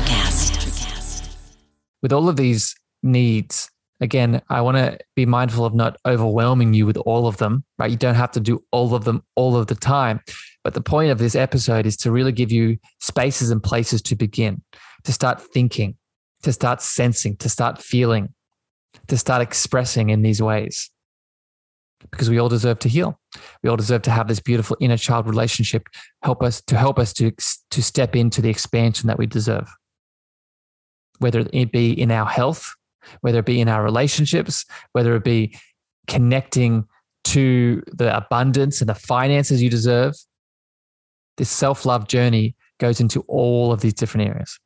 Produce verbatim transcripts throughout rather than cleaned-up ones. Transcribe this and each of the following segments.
ElectraCast. With all of these needs, again, I want to be mindful of not overwhelming you with all of them, right? You don't have to do all of them all of the time. But the point of this episode is to really give you spaces and places to begin, to start thinking, to start sensing, to start feeling, to start expressing in these ways. Because we all deserve to heal. We all deserve to have this beautiful inner child relationship help us to help us to, to step into the expansion that we deserve. Whether it be in our health, whether it be in our relationships, whether it be connecting to the abundance and the finances you deserve, this self-love journey goes into all of these different areas.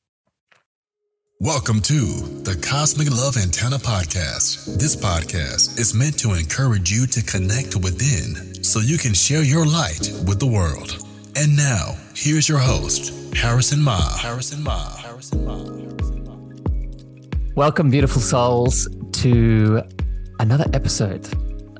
Welcome to the Cosmic Love Antenna podcast. This podcast is meant to encourage you to connect within so you can share your light with the world. And now, here's your host, Harrison Ma. Harrison Ma. Harrison Ma. Harrison Ma. Welcome, beautiful souls, to another episode,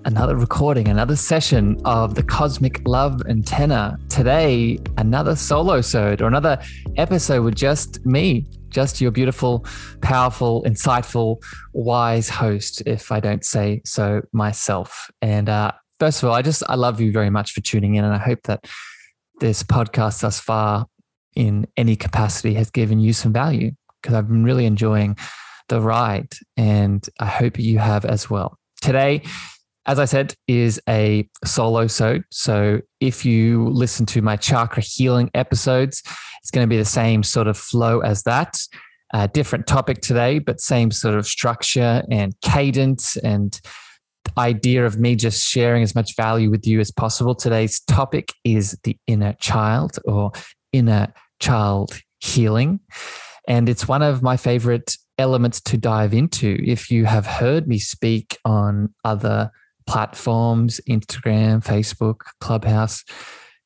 another recording, another session of the Cosmic Love Antenna. Today, another solo-sode, or another episode with just me. Just your beautiful, powerful, insightful, wise host, if I don't say so myself. And uh, first of all, I just, I love you very much for tuning in. And I hope that this podcast thus far in any capacity has given you some value, because I've been really enjoying the ride and I hope you have as well. Today, as I said, is a solo-sode. So if you listen to my chakra healing episodes, it's going to be the same sort of flow as that. Uh, different topic today, but same sort of structure and cadence and idea of me just sharing as much value with you as possible. Today's topic is the inner child, or inner child healing. And it's one of my favorite elements to dive into. If you have heard me speak on other platforms, Instagram, Facebook, Clubhouse,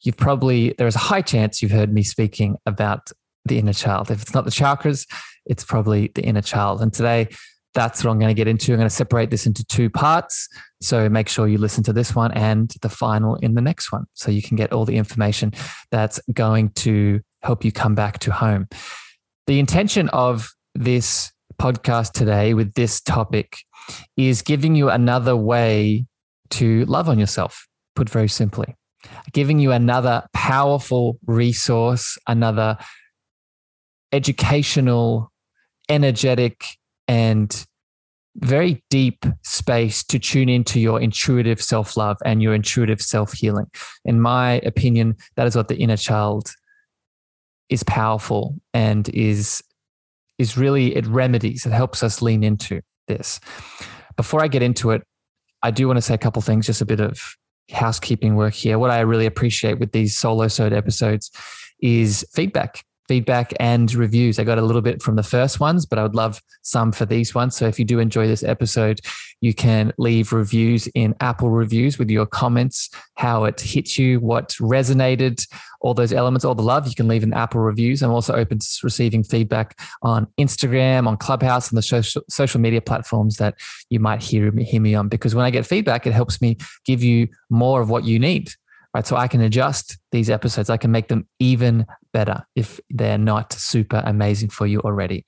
you've probably, there is a high chance you've heard me speaking about the inner child. If it's not the chakras, it's probably the inner child. And today, that's what I'm going to get into. I'm going to separate this into two parts. So make sure you listen to this one and the final in the next one, so you can get all the information that's going to help you come back to home. The intention of this podcast today with this topic is giving you another way to love on yourself, put very simply. Giving you another powerful resource, another educational, energetic, and very deep space to tune into your intuitive self-love and your intuitive self-healing. In my opinion, that is what the inner child is powerful and is, is really, it remedies, it helps us lean into this. Before I get into it, I do want to say a couple things, just a bit of housekeeping work here. What I really appreciate with these solo-sode episodes is feedback, feedback and reviews. I got a little bit from the first ones, but I would love some for these ones. So if you do enjoy this episode, you can leave reviews in Apple reviews with your comments, how it hit you, what resonated, all those elements, all the love you can leave in Apple reviews. I'm also open to receiving feedback on Instagram, on Clubhouse, and the social, social media platforms that you might hear me, hear me on, because when I get feedback, it helps me give you more of what you need. Right, so I can adjust these episodes. I can make them even better if they're not super amazing for you already.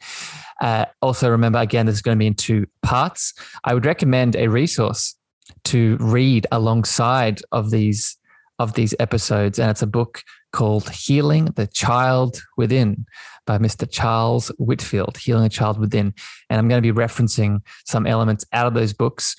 Uh, also, remember, again, this is going to be in two parts. I would recommend a resource to read alongside of these of these episodes, and it's a book called Healing the Child Within by Mister Charles Whitfield, Healing the Child Within. And I'm going to be referencing some elements out of those books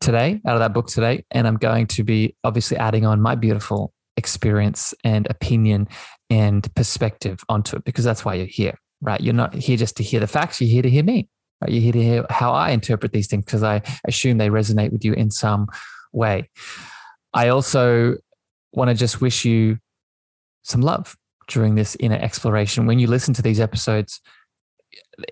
today, out of that book today. And I'm going to be obviously adding on my beautiful experience and opinion and perspective onto it, because that's why you're here, right? You're not here just to hear the facts. You're here to hear me, right? You're here to hear how I interpret these things, because I assume they resonate with you in some way. I also want to just wish you some love during this inner exploration. When you listen to these episodes,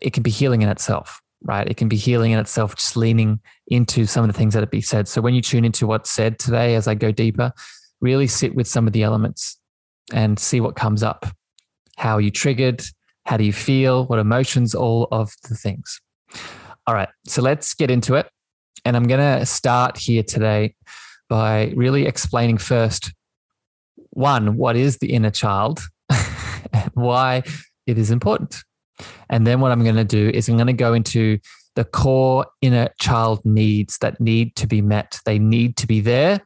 it can be healing in itself. Right? It can be healing in itself, just leaning into some of the things that have been said. So when you tune into what's said today, as I go deeper, really sit with some of the elements and see what comes up. How are you triggered? How do you feel? What emotions? All of the things. All right. So let's get into it. And I'm going to start here today by really explaining first, one, what is the inner child and why it is important. And then what I'm going to do is I'm going to go into the core inner child needs that need to be met. They need to be there.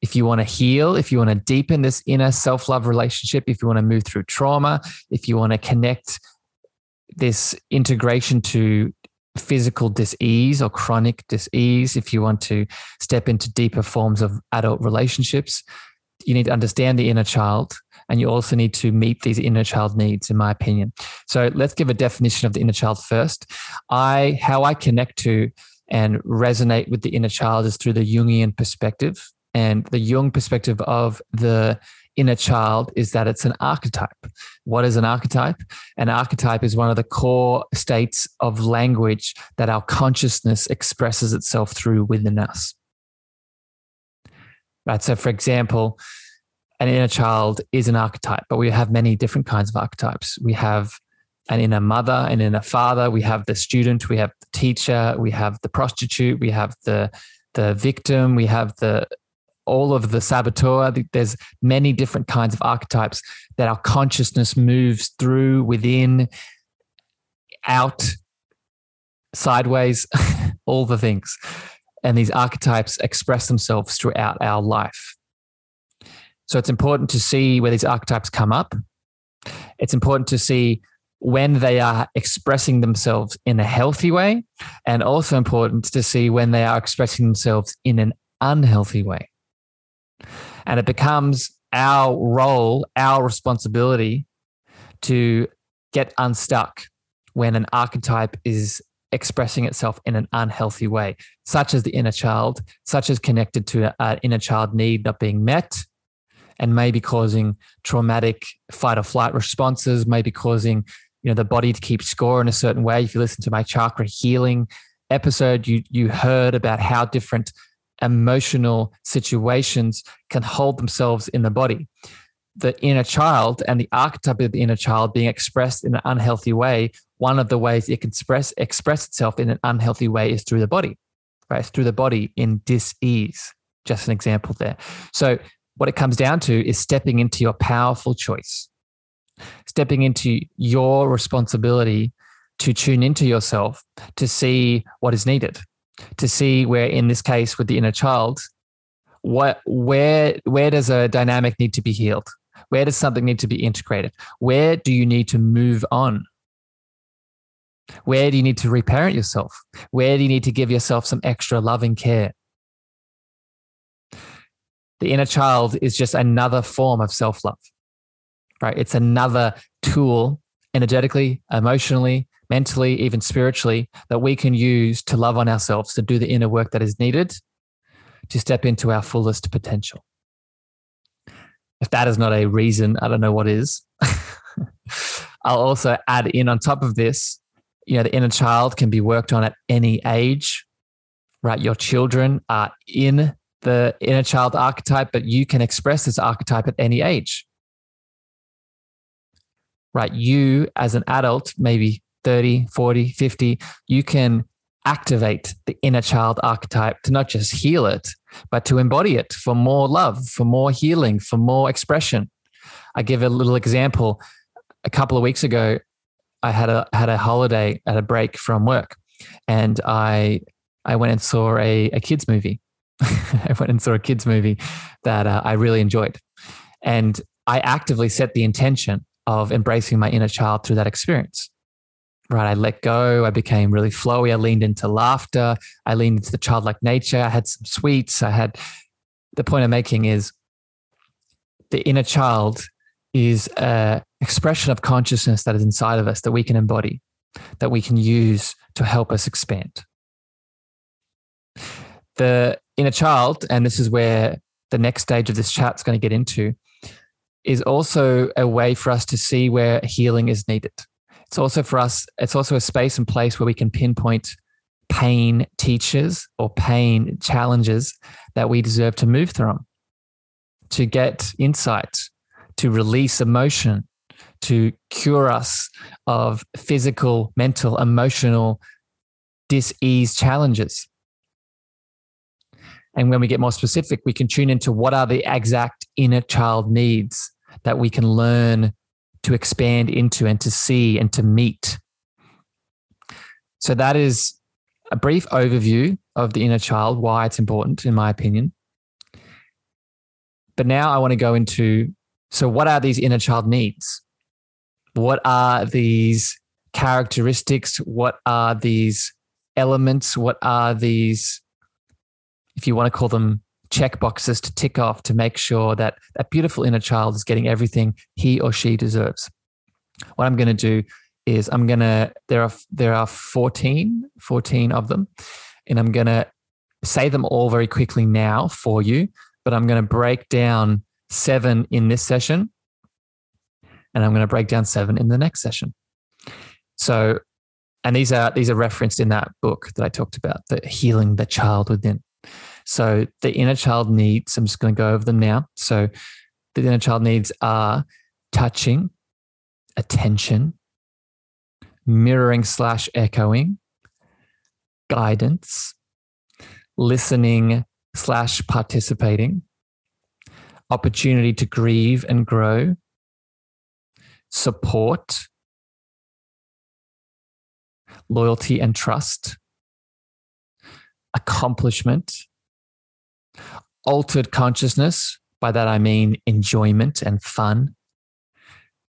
If you want to heal, if you want to deepen this inner self-love relationship, if you want to move through trauma, if you want to connect this integration to physical dis-ease or chronic dis-ease, if you want to step into deeper forms of adult relationships, you need to understand the inner child, and you also need to meet these inner child needs, in my opinion. So let's give a definition of the inner child first. I, how I connect to and resonate with the inner child is through the Jungian perspective. And the Jung perspective of the inner child is that it's an archetype. What is an archetype? An archetype is one of the core states of language that our consciousness expresses itself through within us. Right. So for example, an inner child is an archetype, but we have many different kinds of archetypes. We have an inner mother, an inner father, we have the student, we have the teacher, we have the prostitute, we have the, the victim, we have the all of the saboteur. There's many different kinds of archetypes that our consciousness moves through, within, out, sideways, all the things. And these archetypes express themselves throughout our life. So it's important to see where these archetypes come up. It's important to see when they are expressing themselves in a healthy way, and also important to see when they are expressing themselves in an unhealthy way. And it becomes our role, our responsibility to get unstuck when an archetype is expressing itself in an unhealthy way, such as the inner child, such as connected to an inner child need not being met, and maybe causing traumatic fight or flight responses, maybe causing, you know, the body to keep score in a certain way. If you listen to my chakra healing episode, you, you heard about how different emotional situations can hold themselves in the body. The inner child and the archetype of the inner child being expressed in an unhealthy way, one of the ways it can express, express itself in an unhealthy way is through the body, right? It's through the body in dis-ease. Just an example there. So what it comes down to is stepping into your powerful choice, stepping into your responsibility to tune into yourself, to see what is needed, to see where, in this case with the inner child, what, where, where does a dynamic need to be healed? Where does something need to be integrated? Where do you need to move on? Where do you need to reparent yourself? Where do you need to give yourself some extra loving care? The inner child is just another form of self-love, right? It's another tool energetically, emotionally, mentally, even spiritually, that we can use to love on ourselves, to do the inner work that is needed to step into our fullest potential. If that is not a reason, I don't know what is. I'll also add in on top of this, you know, the inner child can be worked on at any age, right? Your children are in the inner child archetype, but you can express this archetype at any age, right? You as an adult, maybe thirty, forty, fifty, you can activate the inner child archetype to not just heal it, but to embody it for more love, for more healing, for more expression. I give a little example. A couple of weeks ago, I had a had a holiday at a break from work, and I I went and saw a, a kids movie. I went and saw a kids movie that uh, I really enjoyed, and I actively set the intention of embracing my inner child through that experience. Right, I let go. I became really flowy. I leaned into laughter. I leaned into the childlike nature. I had some sweets. I had. The point I'm making is, the inner child is a expression of consciousness that is inside of us that we can embody, that we can use to help us expand. The inner child, and this is where the next stage of this chat is going to get into, is also a way for us to see where healing is needed. It's also for us, it's also a space and place where we can pinpoint pain teachers or pain challenges that we deserve to move from, to get insight, to release emotion, to cure us of physical, mental, emotional dis-ease challenges. And when we get more specific, we can tune into what are the exact inner child needs that we can learn to expand into and to see and to meet So that is a brief overview of the inner child, why it's important, in my opinion. But now I want to go into, so what are these inner child needs? What are these characteristics? What are these elements? What are these, if you want to call them, checkboxes to tick off to make sure that that beautiful inner child is getting everything he or she deserves? What I'm going to do is I'm going to, there are there are fourteen, fourteen of them, and I'm going to say them all very quickly now for you, but I'm going to break down seven in this session, and I'm going to break down seven in the next session. So, and these are these are referenced in that book that I talked about, the Healing the Child Within. So the inner child needs, I'm just going to go over them now. So the inner child needs are touching, attention, mirroring slash echoing, guidance, listening slash participating, opportunity to grieve and grow, support, loyalty and trust, accomplishment, altered consciousness, by that I mean enjoyment and fun,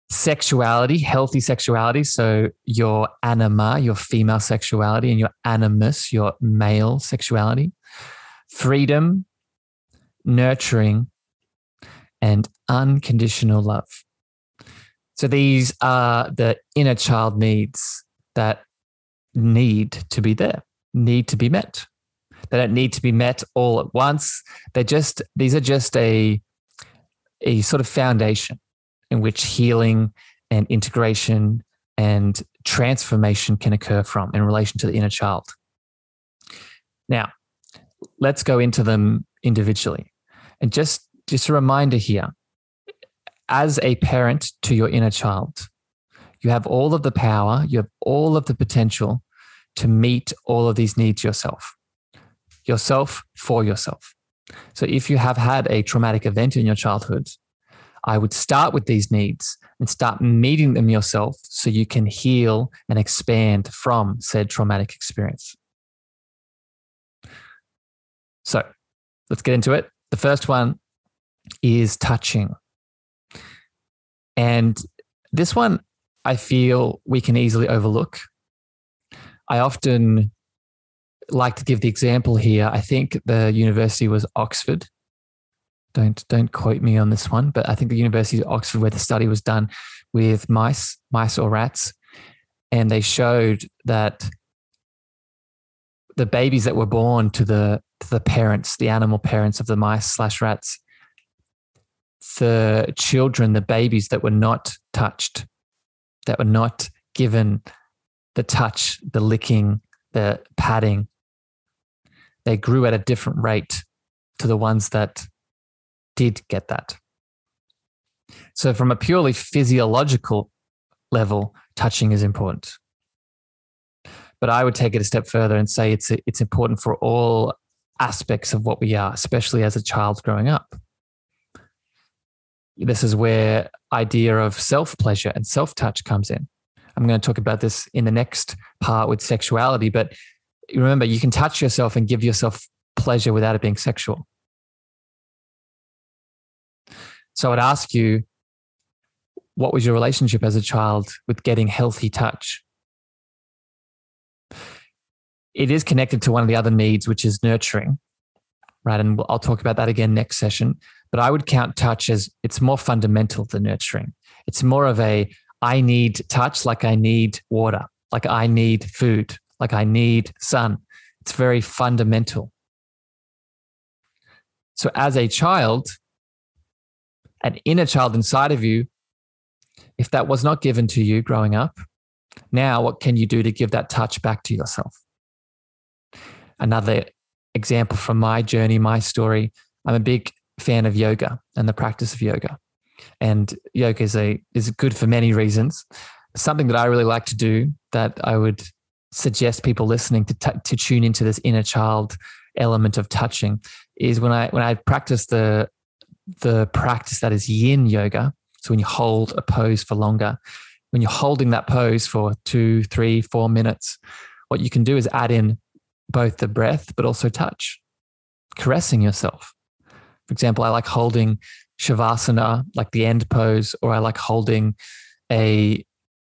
sexuality, healthy sexuality, so your anima, your female sexuality, and your animus, your male sexuality, freedom, nurturing, and unconditional love. So these are the inner child needs that need to be there, need to be met. They don't need to be met all at once. They're just, these are just a, a sort of foundation in which healing and integration and transformation can occur from in relation to the inner child. Now, let's go into them individually. And just, just a reminder here, as a parent to your inner child, you have all of the power, you have all of the potential to meet all of these needs yourself. yourself for yourself. So if you have had a traumatic event in your childhood, I would start with these needs and start meeting them yourself so you can heal and expand from said traumatic experience. So let's get into it. The first one is touching. And this one, I feel we can easily overlook. I often like to give the example here. I think the university was Oxford. Don't don't quote me on this one, but I think the University of Oxford, where the study was done with mice, mice or rats, and they showed that the babies that were born to the to the parents, the animal parents of the mice slash rats, the children, the babies that were not touched, that were not given the touch, the licking, the padding, they grew at a different rate to the ones that did get that. So from a purely physiological level, touching is important. But I would take it a step further and say it's, it's important for all aspects of what we are, especially as a child growing up. This is where the idea of self-pleasure and self-touch comes in. I'm going to talk about this in the next part with sexuality, but remember, you can touch yourself and give yourself pleasure without it being sexual. So I'd ask you, what was your relationship as a child with getting healthy touch? It is connected to one of the other needs, which is nurturing, right? And I'll talk about that again next session, but I would count touch as it's more fundamental than nurturing. It's more of a, I need touch like I need water, like I need food, like I need sun. It's very fundamental. So as a child, an inner child inside of you, if that was not given to you growing up, now what can you do to give that touch back to yourself? Another example from my journey, my story, I'm a big fan of yoga and the practice of yoga. And yoga is a is good for many reasons. Something that I really like to do that I would suggest people listening to t- to tune into this inner child element of touching is when I when I practice the the practice that is yin yoga. So when you hold a pose for longer, when you're holding that pose for two, three, four minutes, what you can do is add in both the breath, but also touch, caressing yourself. For example, I like holding Shavasana, like the end pose, or I like holding a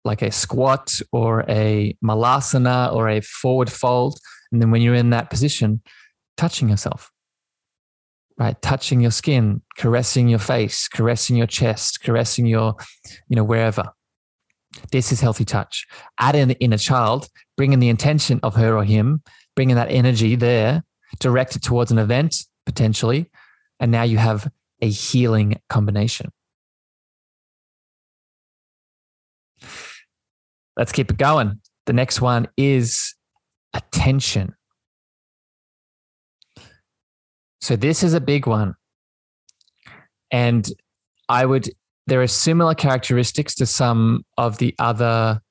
like a squat or a Malasana or a forward fold. And then when you're in that position, touching yourself, right? Touching your skin, caressing your face, caressing your chest, caressing your, you know, wherever. This is healthy touch. Add in the inner child, bring in the intention of her or him, bring in that energy there, direct it towards an event potentially. And now you have a healing combination. Let's keep it going. The next one is attention. So this is a big one. And I would, there are similar characteristics to some of the other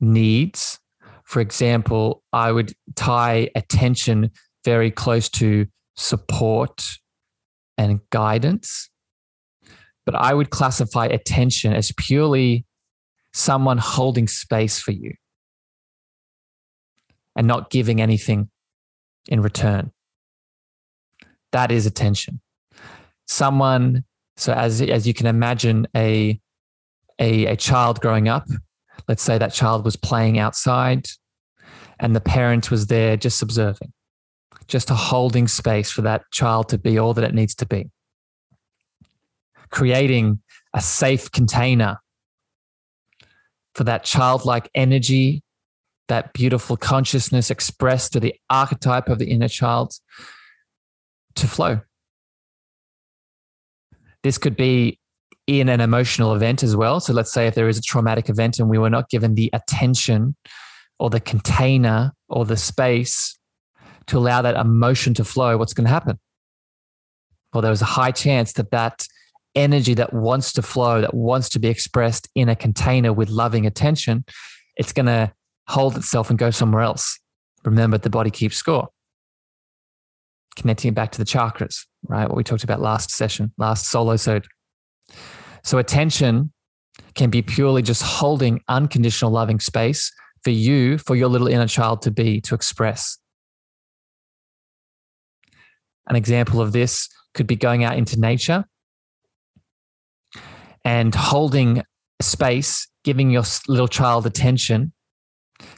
needs. For example, I would tie attention very close to support and guidance. But I would classify attention as purely someone holding space for you and not giving anything in return. That is attention. Someone, so as, as you can imagine, a, a, a child growing up, let's say that child was playing outside and the parent was there just observing, just a holding space for that child to be all that it needs to be. Creating a safe container for that childlike energy, that beautiful consciousness expressed through the archetype of the inner child to flow. This could be in an emotional event as well. So let's say if there is a traumatic event and we were not given the attention or the container or the space to allow that emotion to flow, what's going to happen? Well, there was a high chance that that energy that wants to flow, that wants to be expressed in a container with loving attention, it's going to hold itself and go somewhere else. Remember, the body keeps score. Connecting it back to the chakras, right? What we talked about last session, last solosode. So attention can be purely just holding unconditional loving space for you, for your little inner child to be, to express. An example of this could be going out into nature and holding space, giving your little child attention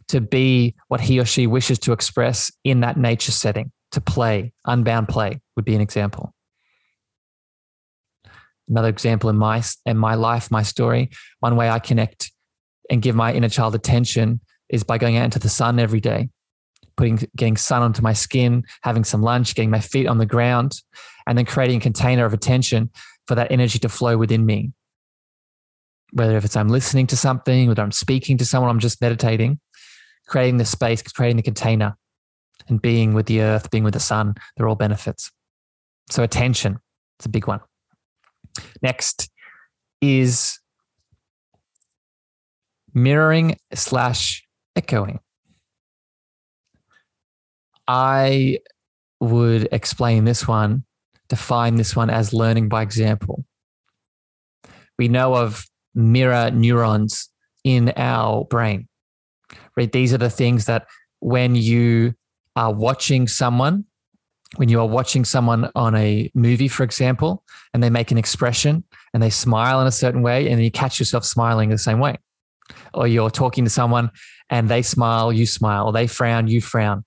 to be what he or she wishes to express in that nature setting, to play. Unbound play would be an example. Another example in my, in my life, my story, one way I connect and give my inner child attention is by going out into the sun every day, putting, getting sun onto my skin, having some lunch, getting my feet on the ground, and then creating a container of attention for that energy to flow within me. Whether if it's I'm listening to something, whether I'm speaking to someone, I'm just meditating, creating the space, creating the container, and being with the earth, being with the sun, they're all benefits. So attention, it's a big one. Next is mirroring slash echoing. I would explain this one, define this one as learning by example. We know of mirror neurons in our brain, right? These are the things that when you are watching someone, when you are watching someone on a movie, for example, and they make an expression and they smile in a certain way and you catch yourself smiling the same way. Or you're talking to someone and they smile, you smile, or they frown, you frown.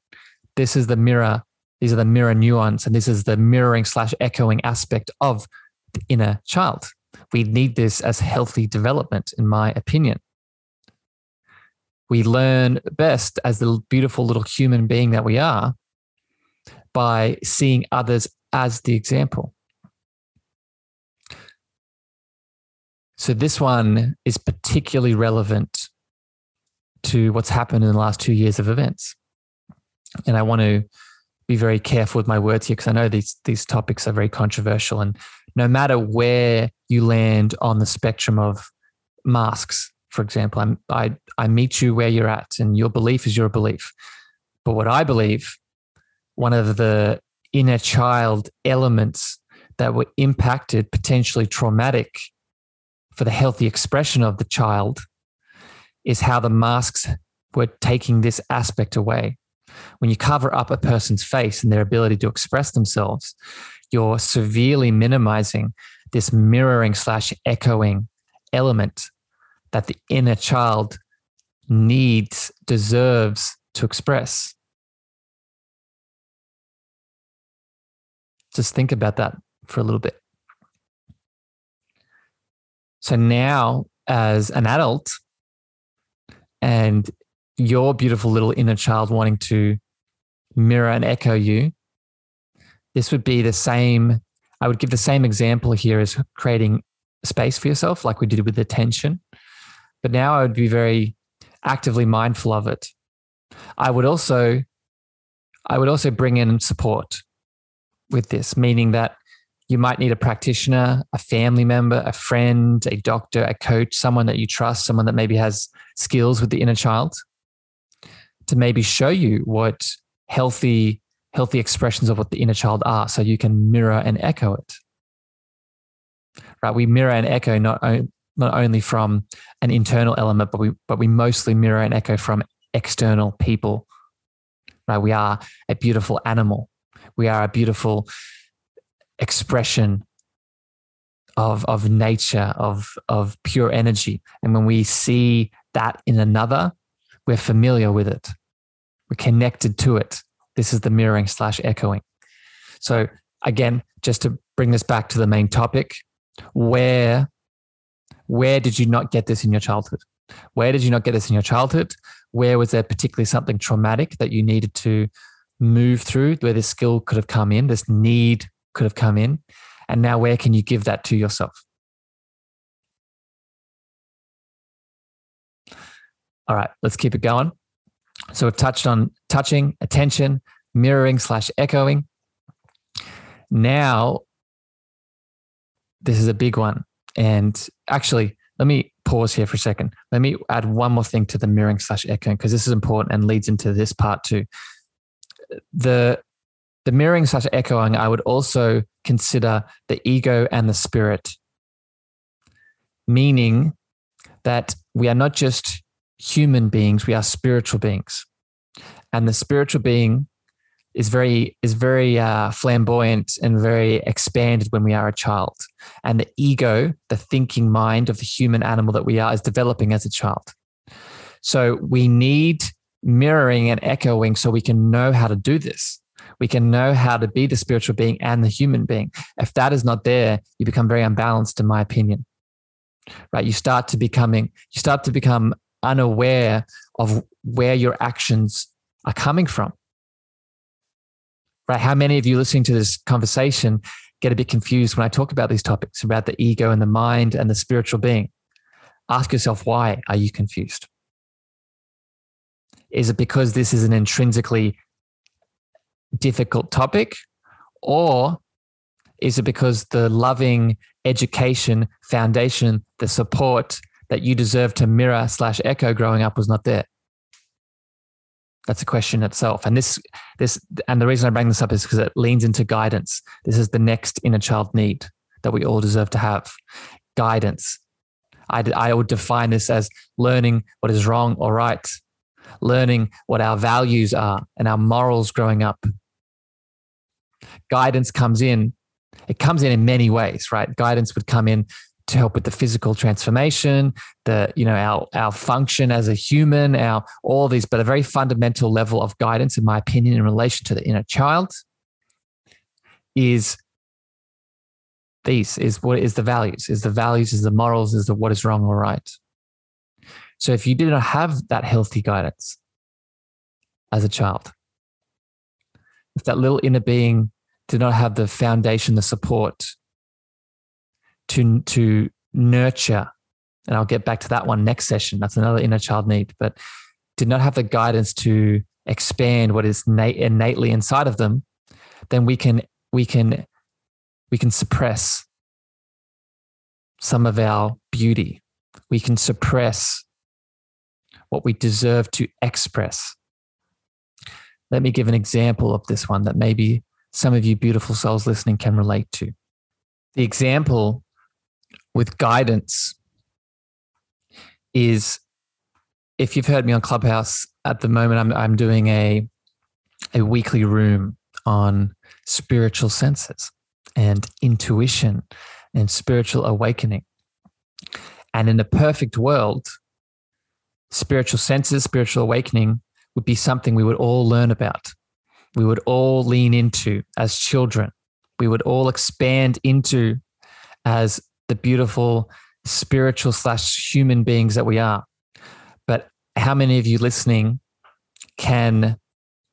This is the mirror. These are the mirror neurons, and this is the mirroring slash echoing aspect of the inner child. We need this as healthy development, in my opinion. We learn best as the beautiful little human being that we are by seeing others as the example. So this one is particularly relevant to what's happened in the last two years of events. And I want to be very careful with my words here because I know these, these topics are very controversial. And no matter where you land on the spectrum of masks, for example, I'm, I, I meet you where you're at and your belief is your belief. But what I believe, one of the inner child elements that were impacted, potentially traumatic for the healthy expression of the child, is how the masks we're taking this aspect away. When you cover up a person's face and their ability to express themselves, you're severely minimizing this mirroring slash echoing element that the inner child needs, deserves to express. Just think about that for a little bit. So now as an adult and your beautiful little inner child wanting to mirror and echo you, this would be the same, I would give the same example here as creating space for yourself like we did with attention. But now I would be very actively mindful of it. I would also, I would also bring in support with this, meaning that you might need a practitioner, a family member, a friend, a doctor, a coach, someone that you trust, someone that maybe has skills with the inner child to maybe show you what healthy, healthy expressions of what the inner child are so you can mirror and echo it. Right? We mirror and echo not, on, not only from an internal element, but we, but we mostly mirror and echo from external people. Right? We are a beautiful animal. We are a beautiful expression of, of nature, of, of pure energy. And when we see that in another, we're familiar with it. We're connected to it. This is the mirroring slash echoing. So again, just to bring this back to the main topic, where, where did you not get this in your childhood? Where did you not get this in your childhood? Where was there particularly something traumatic that you needed to move through, where this skill could have come in, this need could have come in, and now where can you give that to yourself? All right, let's keep it going. So we've touched on touching, attention, mirroring slash echoing. Now, this is a big one. And actually, let me pause here for a second. Let me add one more thing to the mirroring slash echoing because this is important and leads into this part too. The the mirroring slash echoing, I would also consider the ego and the spirit, meaning that we are not just human beings, we are spiritual beings. And the spiritual being is very, is very uh, flamboyant and very expanded when we are a child. And the ego, the thinking mind of the human animal that we are, is developing as a child. So we need mirroring and echoing so we can know how to do this. We can know how to be the spiritual being and the human being. If that is not there, you become very unbalanced, in my opinion. Right? You start to becoming, you start to become unaware of where your actions are coming from. Right? How many of you listening to this conversation get a bit confused when I talk about these topics, about the ego and the mind and the spiritual being? Ask yourself, why are you confused? Is it because this is an intrinsically difficult topic, or is it because the loving education, foundation, the support that you deserve to mirror slash echo growing up was not there? That's a question itself. And this, this, and the reason I bring this up is because it leans into guidance. This is the next inner child need that we all deserve to have. Guidance. I, I would define this as learning what is wrong or right, learning what our values are and our morals growing up. Guidance comes in. It comes in in many ways, right? Guidance would come in to help with the physical transformation, the, you know, our, our function as a human, our, all these, but a very fundamental level of guidance, in my opinion, in relation to the inner child is these, is what is the values, is the values, is the morals, is the what is wrong or right. So if you did not have that healthy guidance as a child, if that little inner being did not have the foundation, the support to, to nurture, and I'll get back to that one next session, that's another inner child need, but did not have the guidance to expand what is innately inside of them, then we can, we can, we can suppress some of our beauty. We can suppress what we deserve to express. Let me give an example of this one that maybe some of you beautiful souls listening can relate to. The example with guidance is if you've heard me on Clubhouse, at the moment I'm I'm doing a a weekly room on spiritual senses and intuition and spiritual awakening. And in a perfect world, spiritual senses, spiritual awakening would be something we would all learn about. We would all lean into as children. We would all expand into as the beautiful spiritual slash human beings that we are. But how many of you listening can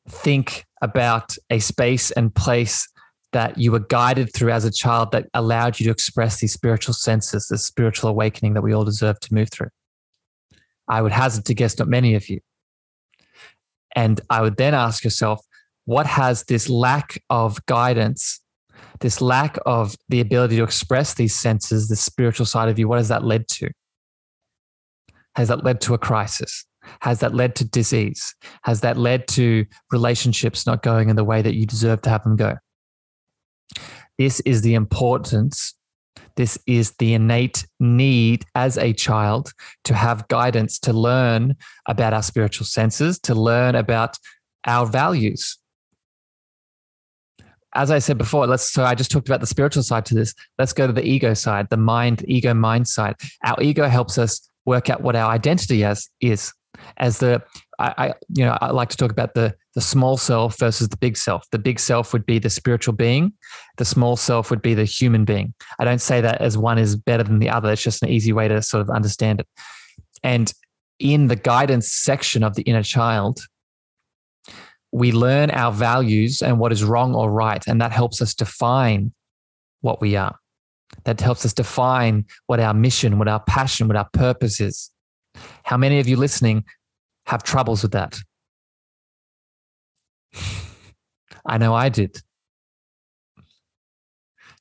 think about a space and place that you were guided through as a child that allowed you to express these spiritual senses, this spiritual awakening that we all deserve to move through? I would hazard to guess not many of you. And I would then ask yourself, what has this lack of guidance, this lack of the ability to express these senses, the spiritual side of you, what has that led to? Has that led to a crisis? Has that led to disease? Has that led to relationships not going in the way that you deserve to have them go? This is the importance. This is the innate need as a child to have guidance, to learn about our spiritual senses, to learn about our values. As I said before, let's, so I just talked about the spiritual side to this. Let's go to the ego side, the mind, ego mind side. Our ego helps us work out what our identity as is. As the, I, I you know, I like to talk about the the small self versus the big self. The big self would be the spiritual being. The small self would be the human being. I don't say that as one is better than the other. It's just an easy way to sort of understand it. And in the guidance section of the inner child, we learn our values and what is wrong or right. And that helps us define what we are. That helps us define what our mission, what our passion, what our purpose is. How many of you listening have troubles with that? I know I did.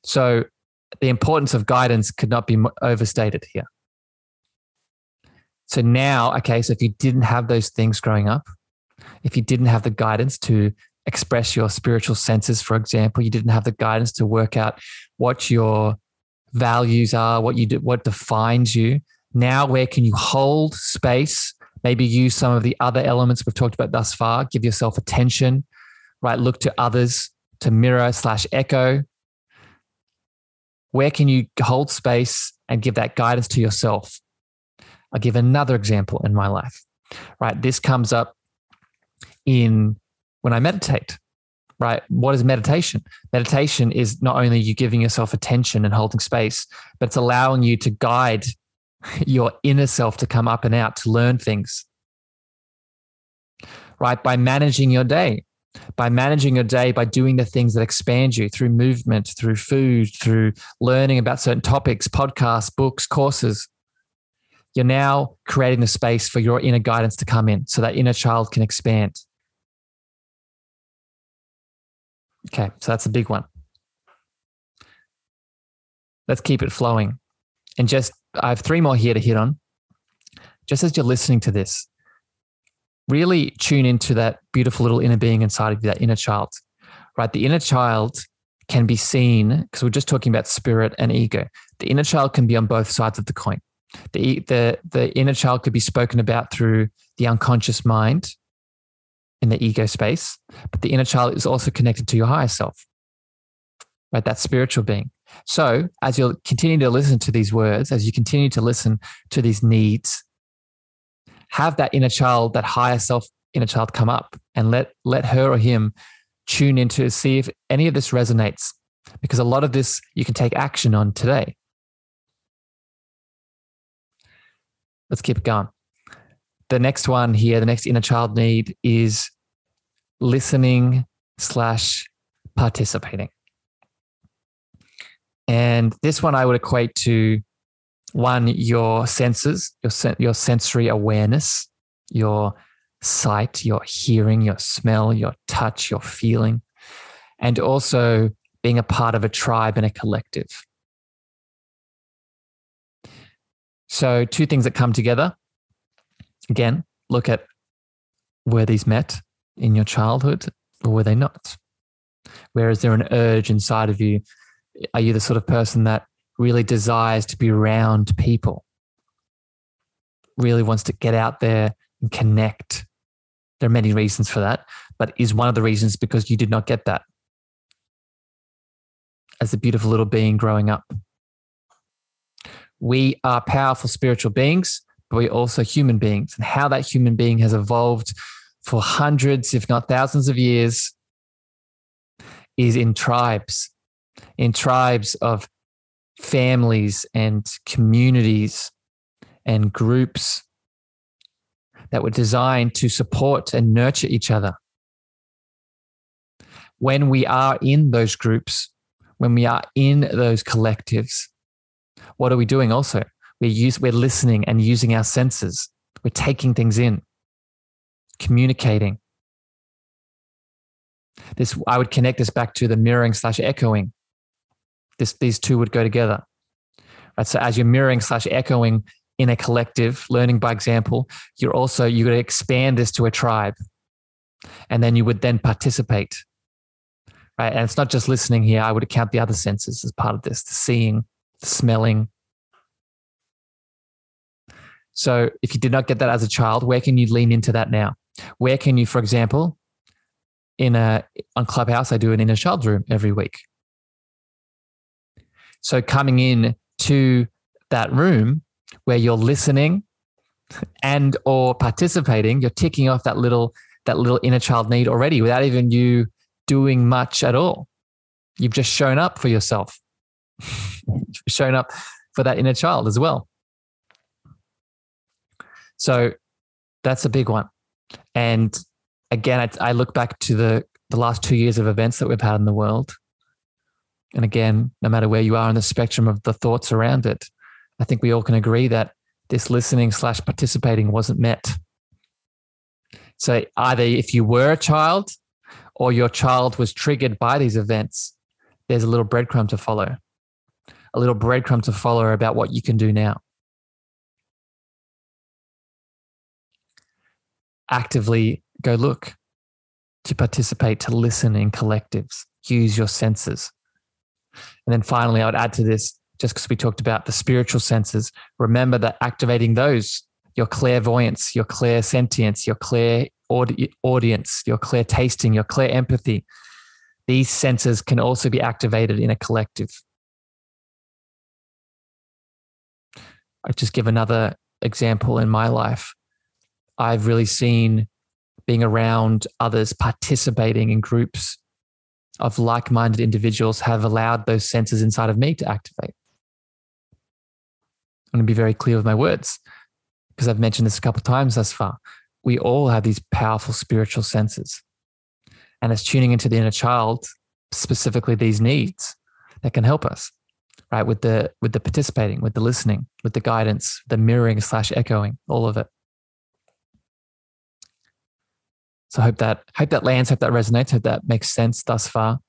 So the importance of guidance could not be overstated here. So now, okay, so if you didn't have those things growing up, if you didn't have the guidance to express your spiritual senses, for example, you didn't have the guidance to work out what your values are, what you do, what defines you. Now, where can you hold space? Maybe use some of the other elements we've talked about thus far. Give yourself attention, right? Look to others, to mirror slash echo. Where can you hold space and give that guidance to yourself? I'll give another example in my life, right? This comes up in when I meditate, right? What is meditation? Meditation is not only you giving yourself attention and holding space, but it's allowing you to guide your inner self to come up and out, to learn things, right? By managing your day, by managing your day, by doing the things that expand you through movement, through food, through learning about certain topics, podcasts, books, courses. You're now creating the space for your inner guidance to come in so that inner child can expand. Okay, so that's a big one. Let's keep it flowing. And just, I have three more here to hit on. Just as you're listening to this, really tune into that beautiful little inner being inside of you, that inner child, right? The inner child can be seen, because we're just talking about spirit and ego. The inner child can be on both sides of the coin. The, the, the inner child could be spoken about through the unconscious mind in the ego space, but the inner child is also connected to your higher self, right? That spiritual being. So as you'll continue to listen to these words, as you continue to listen to these needs, have that inner child, that higher self inner child come up and let, let her or him tune in to see if any of this resonates, because a lot of this you can take action on today. Let's keep it going. The next one here, the next inner child need is listening slash participating. And this one I would equate to, one, your senses, your, sen- your sensory awareness, your sight, your hearing, your smell, your touch, your feeling, and also being a part of a tribe and a collective. So two things that come together. Again, look at, were these met in your childhood or were they not? Where is there an urge inside of you? Are you the sort of person that really desires to be around people? Really wants to get out there and connect. There are many reasons for that, but is one of the reasons because you did not get that as a beautiful little being growing up. We are powerful spiritual beings, but we're also human beings, and how that human being has evolved for hundreds, if not thousands of years, is in tribes, in tribes of families and communities and groups that were designed to support and nurture each other. When we are in those groups, when we are in those collectives, what are we doing also? We're, use, we're listening and using our senses. We're taking things in, communicating. This, I would connect this back to the mirroring slash echoing. This, these two would go together. Right? So as you're mirroring slash echoing in a collective, learning by example, you're also, you're going to expand this to a tribe. And then you would then participate. Right? And it's not just listening here. I would count the other senses as part of this, the seeing, the smelling. So if you did not get that as a child, where can you lean into that now? Where can you, for example, in a on Clubhouse, I do an inner child room every week. So coming in to that room where you're listening and or participating, you're ticking off that little that little inner child need already without even you doing much at all. You've just shown up for yourself, shown up for that inner child as well. So that's a big one. And again, I, I look back to the, the last two years of events that we've had in the world. And again, no matter where you are in the spectrum of the thoughts around it, I think we all can agree that this listening slash participating wasn't met. So either if you were a child or your child was triggered by these events, there's a little breadcrumb to follow, a little breadcrumb to follow about what you can do now. Actively go look, to participate, to listen in collectives, use your senses. And then finally, I would add to this, just because we talked about the spiritual senses, remember that activating those, your clairvoyance, your clairsentience, your clairaudience, your clairtasting, your clairempathy, these senses can also be activated in a collective. I just give another example in my life. I've really seen being around others, participating in groups of like-minded individuals have allowed those senses inside of me to activate. I'm going to be very clear with my words because I've mentioned this a couple of times thus far. We all have these powerful spiritual senses, and it's tuning into the inner child, specifically these needs, that can help us, right? With the, with the participating, with the listening, with the guidance, the mirroring slash echoing, all of it. So I hope that, hope that lands, hope that resonates, hope that makes sense thus far.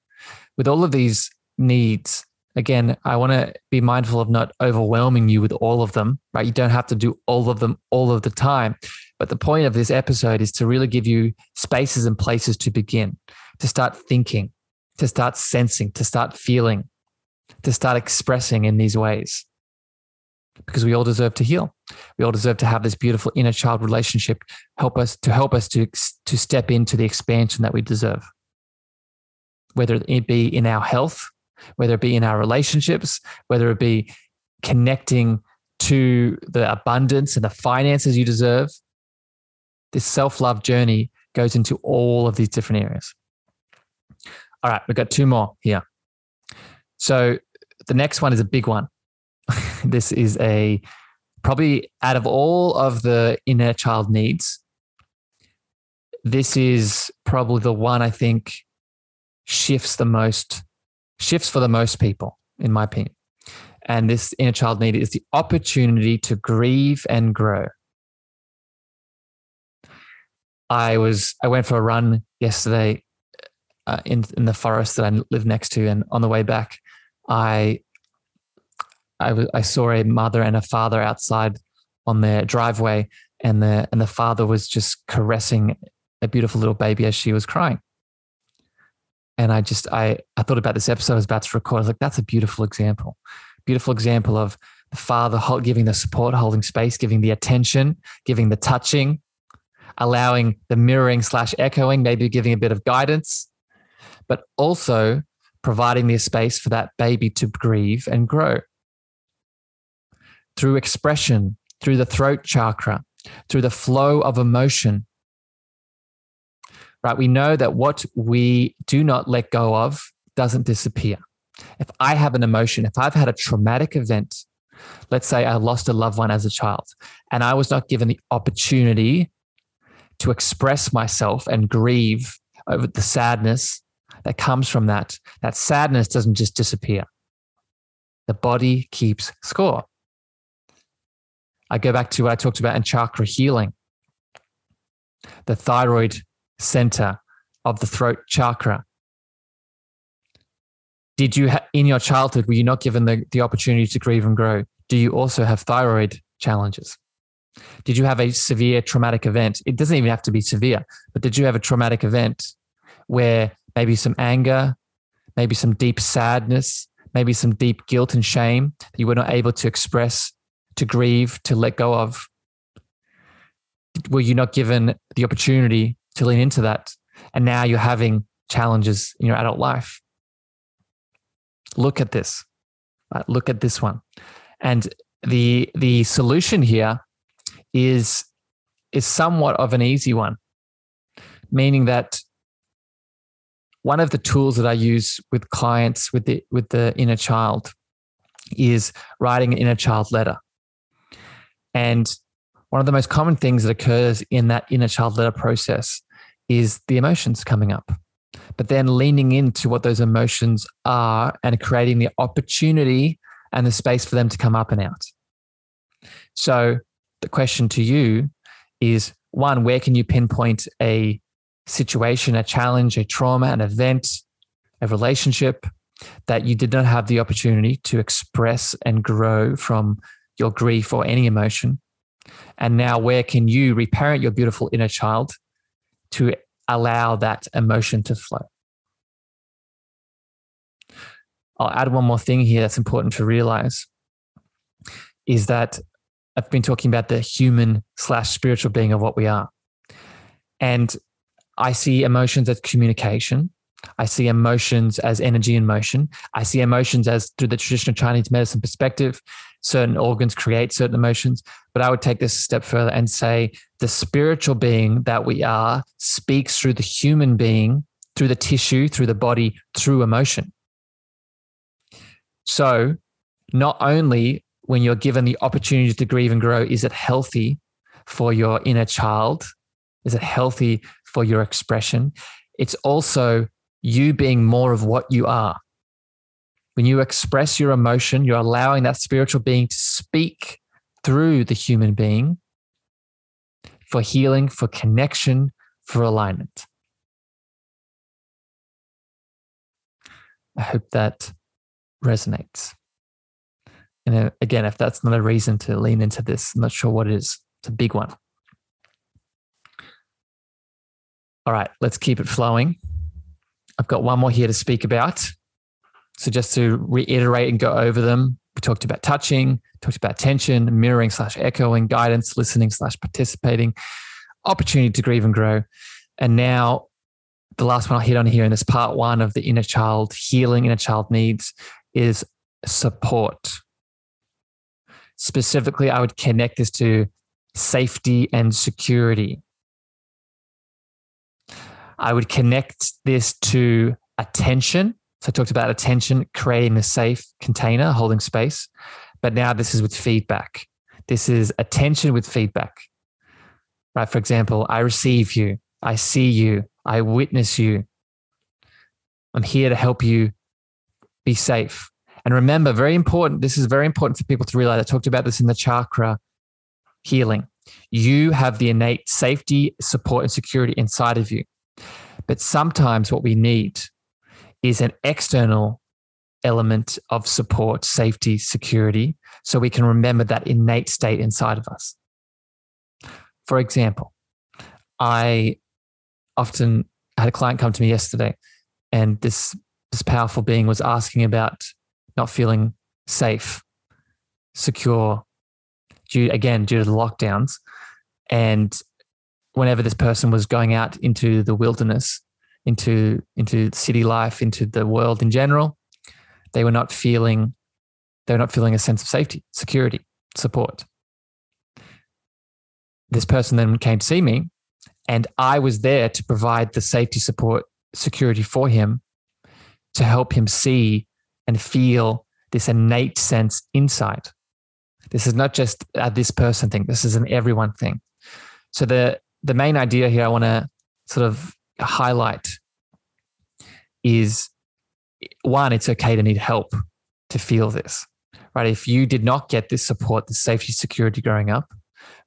With all of these needs, again, I want to be mindful of not overwhelming you with all of them, right? You don't have to do all of them all of the time. But the point of this episode is to really give you spaces and places to begin, to start thinking, to start sensing, to start feeling, to start expressing in these ways. Because we all deserve to heal. We all deserve to have this beautiful inner child relationship help us to help us to, to step into the expansion that we deserve. Whether it be in our health, whether it be in our relationships, whether it be connecting to the abundance and the finances you deserve, this self-love journey goes into all of these different areas. All right, we've got two more here. So the next one is a big one. This is a probably out of all of the inner child needs, this is probably the one I think shifts the most, shifts for the most people, in my opinion. And this inner child need is the opportunity to grieve and grow. I was, I went for a run yesterday uh, in, in the forest that I live next to. And on the way back, I, I, w- I saw a mother and a father outside on their driveway, and the and the father was just caressing a beautiful little baby as she was crying. And I just I I thought about this episode I was about to record. I was like, that's a beautiful example, beautiful example of the father giving the support, holding space, giving the attention, giving the touching, allowing the mirroring slash echoing, maybe giving a bit of guidance, but also providing the space for that baby to grieve and grow. Through expression, through the throat chakra, through the flow of emotion, right? We know that what we do not let go of doesn't disappear. If I have an emotion, if I've had a traumatic event, let's say I lost a loved one as a child, and I was not given the opportunity to express myself and grieve over the sadness that comes from that, that sadness doesn't just disappear. The body keeps score. I go back to what I talked about in chakra healing. The thyroid center of the throat chakra. Did you, ha- in your childhood, were you not given the, the opportunity to grieve and grow? Do you also have thyroid challenges? Did you have a severe traumatic event? It doesn't even have to be severe, but did you have a traumatic event where maybe some anger, maybe some deep sadness, maybe some deep guilt and shame that you were not able to express, to grieve, to let go of? Were you not given the opportunity to lean into that? And now you're having challenges in your adult life. Look at this. Right? Look at this one. And the the solution here is, is somewhat of an easy one, meaning that one of the tools that I use with clients with the with the inner child is writing an inner child letter. And one of the most common things that occurs in that inner child letter process is the emotions coming up, but then leaning into what those emotions are and creating the opportunity and the space for them to come up and out. So the question to you is, one, where can you pinpoint a situation, a challenge, a trauma, an event, a relationship that you did not have the opportunity to express and grow from your grief or any emotion? And now where can you reparent your beautiful inner child to allow that emotion to flow? I'll add one more thing here that's important to realize, is that I've been talking about the human slash spiritual being of what we are. And I see emotions as communication. I see emotions as energy in motion. I see emotions as, through the traditional Chinese medicine perspective, certain organs create certain emotions. But I would take this a step further and say the spiritual being that we are speaks through the human being, through the tissue, through the body, through emotion. So not only when you're given the opportunity to grieve and grow, is it healthy for your inner child? Is it healthy for your expression? It's also you being more of what you are. When you express your emotion, you're allowing that spiritual being to speak through the human being for healing, for connection, for alignment. I hope that resonates. And again, if that's not a reason to lean into this, I'm not sure what it is. It's a big one. All right, let's keep it flowing. I've got one more here to speak about. So just to reiterate and go over them, we talked about touching, talked about tension, mirroring slash echoing, guidance, listening slash participating, opportunity to grieve and grow. And now the last one I'll hit on here in this part one of the inner child healing, inner child needs, is support. Specifically, I would connect this to safety and security. I would connect this to attention. So I talked about attention, creating a safe container, holding space. But now this is with feedback. This is attention with feedback, right? For example, I receive you. I see you. I witness you. I'm here to help you be safe. And remember, very important, this is very important for people to realize. I talked about this in the chakra healing. You have the innate safety, support, and security inside of you. But sometimes what we need is an external element of support, safety, security, so we can remember that innate state inside of us. For example, I often had a client come to me yesterday, and this, this powerful being was asking about not feeling safe, secure, due, again, due to the lockdowns. And whenever this person was going out into the wilderness, into into city life, into the world in general, they were not feeling they were not feeling a sense of safety, security, support. This person then came to see me, and I was there to provide the safety, support, security for him, to help him see and feel this innate sense inside. This is not just a this person thing. This is an everyone thing. So the the main idea here I want to sort of highlight is, one, it's okay to need help to feel this, right? If you did not get this support, this safety, security growing up,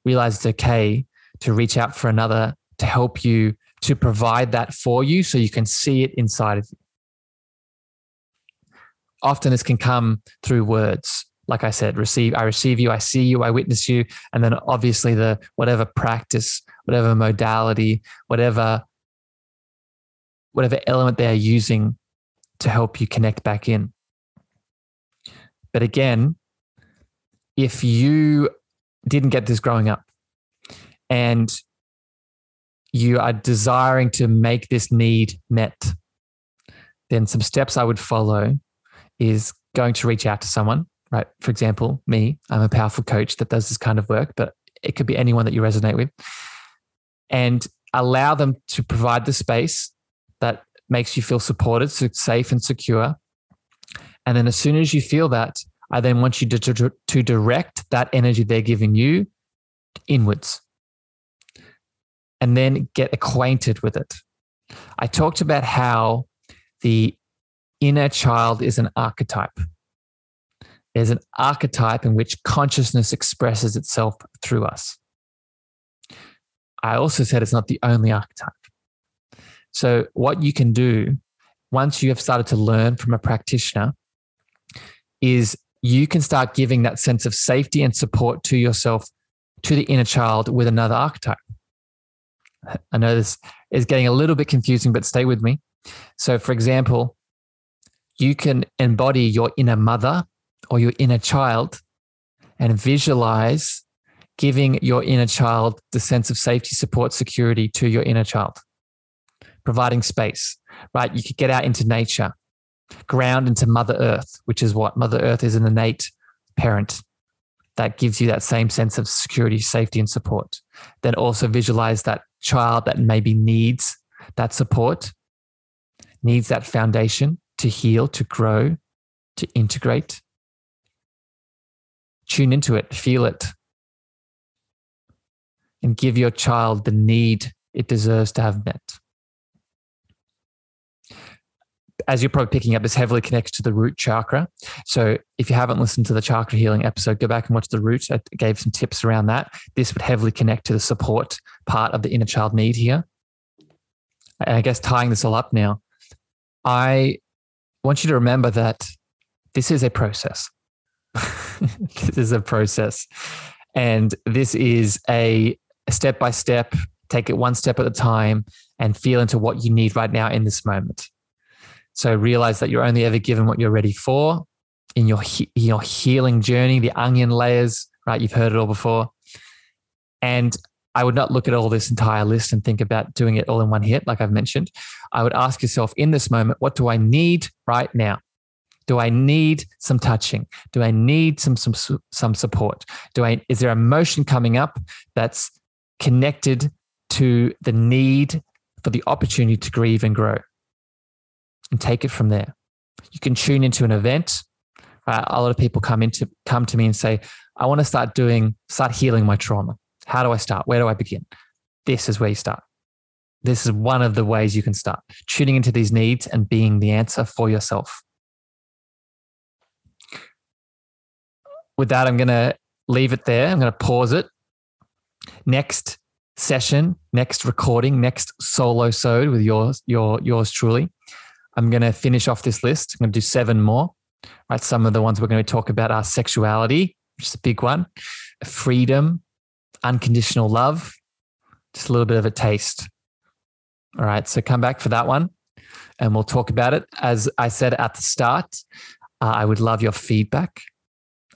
realize it's okay to reach out for another to help you, to provide that for you so you can see it inside of you. Often this can come through words. Like I said, receive, I receive you, I see you, I witness you. And then obviously the whatever practice, whatever modality, whatever whatever element they are using to help you connect back in. But again, if you didn't get this growing up and you are desiring to make this need met, then some steps I would follow is going to reach out to someone, right? For example, me, I'm a powerful coach that does this kind of work, but it could be anyone that you resonate with, and allow them to provide the space that makes you feel supported, safe and secure. And then as soon as you feel that, I then want you to, to, to direct that energy they're giving you inwards, and then get acquainted with it. I talked about how the inner child is an archetype. There's an archetype in which consciousness expresses itself through us. I also said it's not the only archetype. So what you can do once you have started to learn from a practitioner is you can start giving that sense of safety and support to yourself, to the inner child, with another archetype. I know this is getting a little bit confusing, but stay with me. So for example, you can embody your inner mother or your inner child and visualize giving your inner child the sense of safety, support, security to your inner child, providing space, right? You could get out into nature, ground into Mother Earth, which is what Mother Earth is, an innate parent that gives you that same sense of security, safety, and support. Then also visualize that child that maybe needs that support, needs that foundation to heal, to grow, to integrate. Tune into it, feel it, and give your child the need it deserves to have met. As you're probably picking up, this heavily connects to the root chakra. So if you haven't listened to the chakra healing episode, go back and watch the root. I gave some tips around that. This would heavily connect to the support part of the inner child need here. And I guess tying this all up now, I want you to remember that this is a process. This is a process. And this is a step-by-step, take it one step at a time and feel into what you need right now in this moment. So realize that you're only ever given what you're ready for in your, he- your healing journey, the onion layers, right? You've heard it all before. And I would not look at all this entire list and think about doing it all in one hit, like I've mentioned. I would ask yourself in this moment, what do I need right now? Do I need some touching? Do I need some some some support? Do I is there emotion coming up that's connected to the need for the opportunity to grieve and grow? And take it from there. You can tune into an event. Uh, a lot of people come into come to me and say, "I want to start doing start healing my trauma. How do I start? Where do I begin?" This is where you start. This is one of the ways you can start tuning into these needs and being the answer for yourself. With that, I'm going to leave it there. I'm going to pause it. Next session, next recording, next solo-sode with yours, your, yours truly, I'm going to finish off this list. I'm going to do seven more. Right, some of the ones we're going to talk about are sexuality, which is a big one, freedom, unconditional love, just a little bit of a taste. All right, so come back for that one and we'll talk about it. As I said at the start, uh, I would love your feedback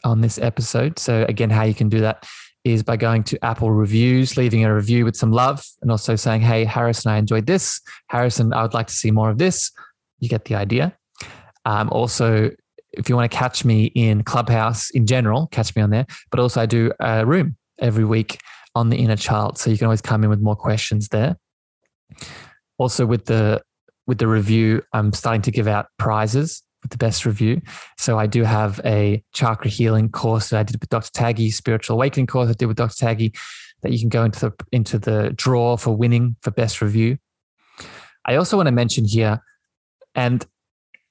on this episode. So again, how you can do that is by going to Apple reviews, leaving a review with some love, and also saying, hey, Harrison, I enjoyed this. Harrison, I would like to see more of this. You get the idea. Um, also, if you want to catch me in Clubhouse in general, catch me on there. But also I do a room every week on the inner child. So you can always come in with more questions there. Also with the with the review, I'm starting to give out prizes with the best review. So I do have a chakra healing course that I did with Doctor Taggy, spiritual awakening course I did with Doctor Taggy, that you can go into the, into the draw for winning for best review. I also want to mention here, and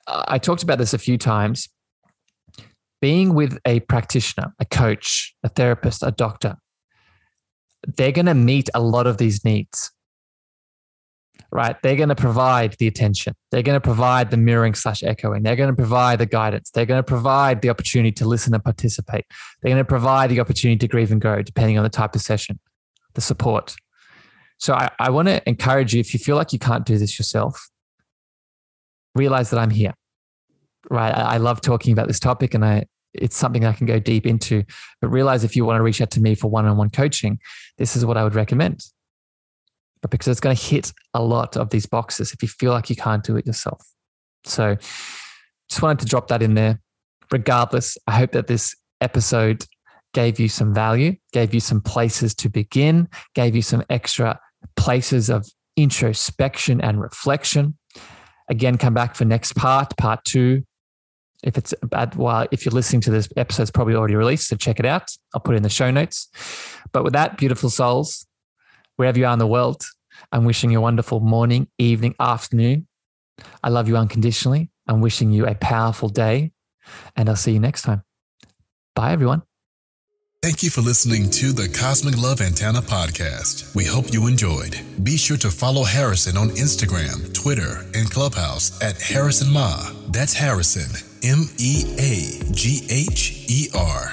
I talked about this a few times, being with a practitioner, a coach, a therapist, a doctor, they're going to meet a lot of these needs, right? They're going to provide the attention. They're going to provide the mirroring slash echoing. They're going to provide the guidance. They're going to provide the opportunity to listen and participate. They're going to provide the opportunity to grieve and grow, depending on the type of session, the support. So I, I want to encourage you, if you feel like you can't do this yourself, realize that I'm here, right? I, I love talking about this topic, and I, it's something I can go deep into, but realize if you want to reach out to me for one-on-one coaching, this is what I would recommend. But because it's going to hit a lot of these boxes if you feel like you can't do it yourself. So just wanted to drop that in there. Regardless, I hope that this episode gave you some value, gave you some places to begin, gave you some extra places of introspection and reflection. Again, come back for next part, part two. If it's bad, well, if you're listening to this episode, it's probably already released, so check it out. I'll put it in the show notes. But with that, beautiful souls, wherever you are in the world, I'm wishing you a wonderful morning, evening, afternoon. I love you unconditionally. I'm wishing you a powerful day, and I'll see you next time. Bye, everyone. Thank you for listening to the Cosmic Love Antenna podcast. We hope you enjoyed. Be sure to follow Harrison on Instagram, Twitter, and Clubhouse at Harrison Ma. That's Harrison, M E A G H E R.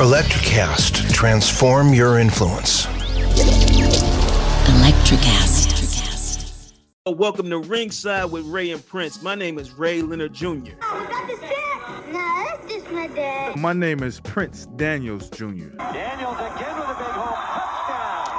ElectraCast. Transform your influence. ElectraCast. Welcome to Ringside with Ray and Prince. My name is Ray Leonard Junior Oh, is that the shit? No, that's just my dad. My name is Prince Daniels Junior Daniels again with a big hole.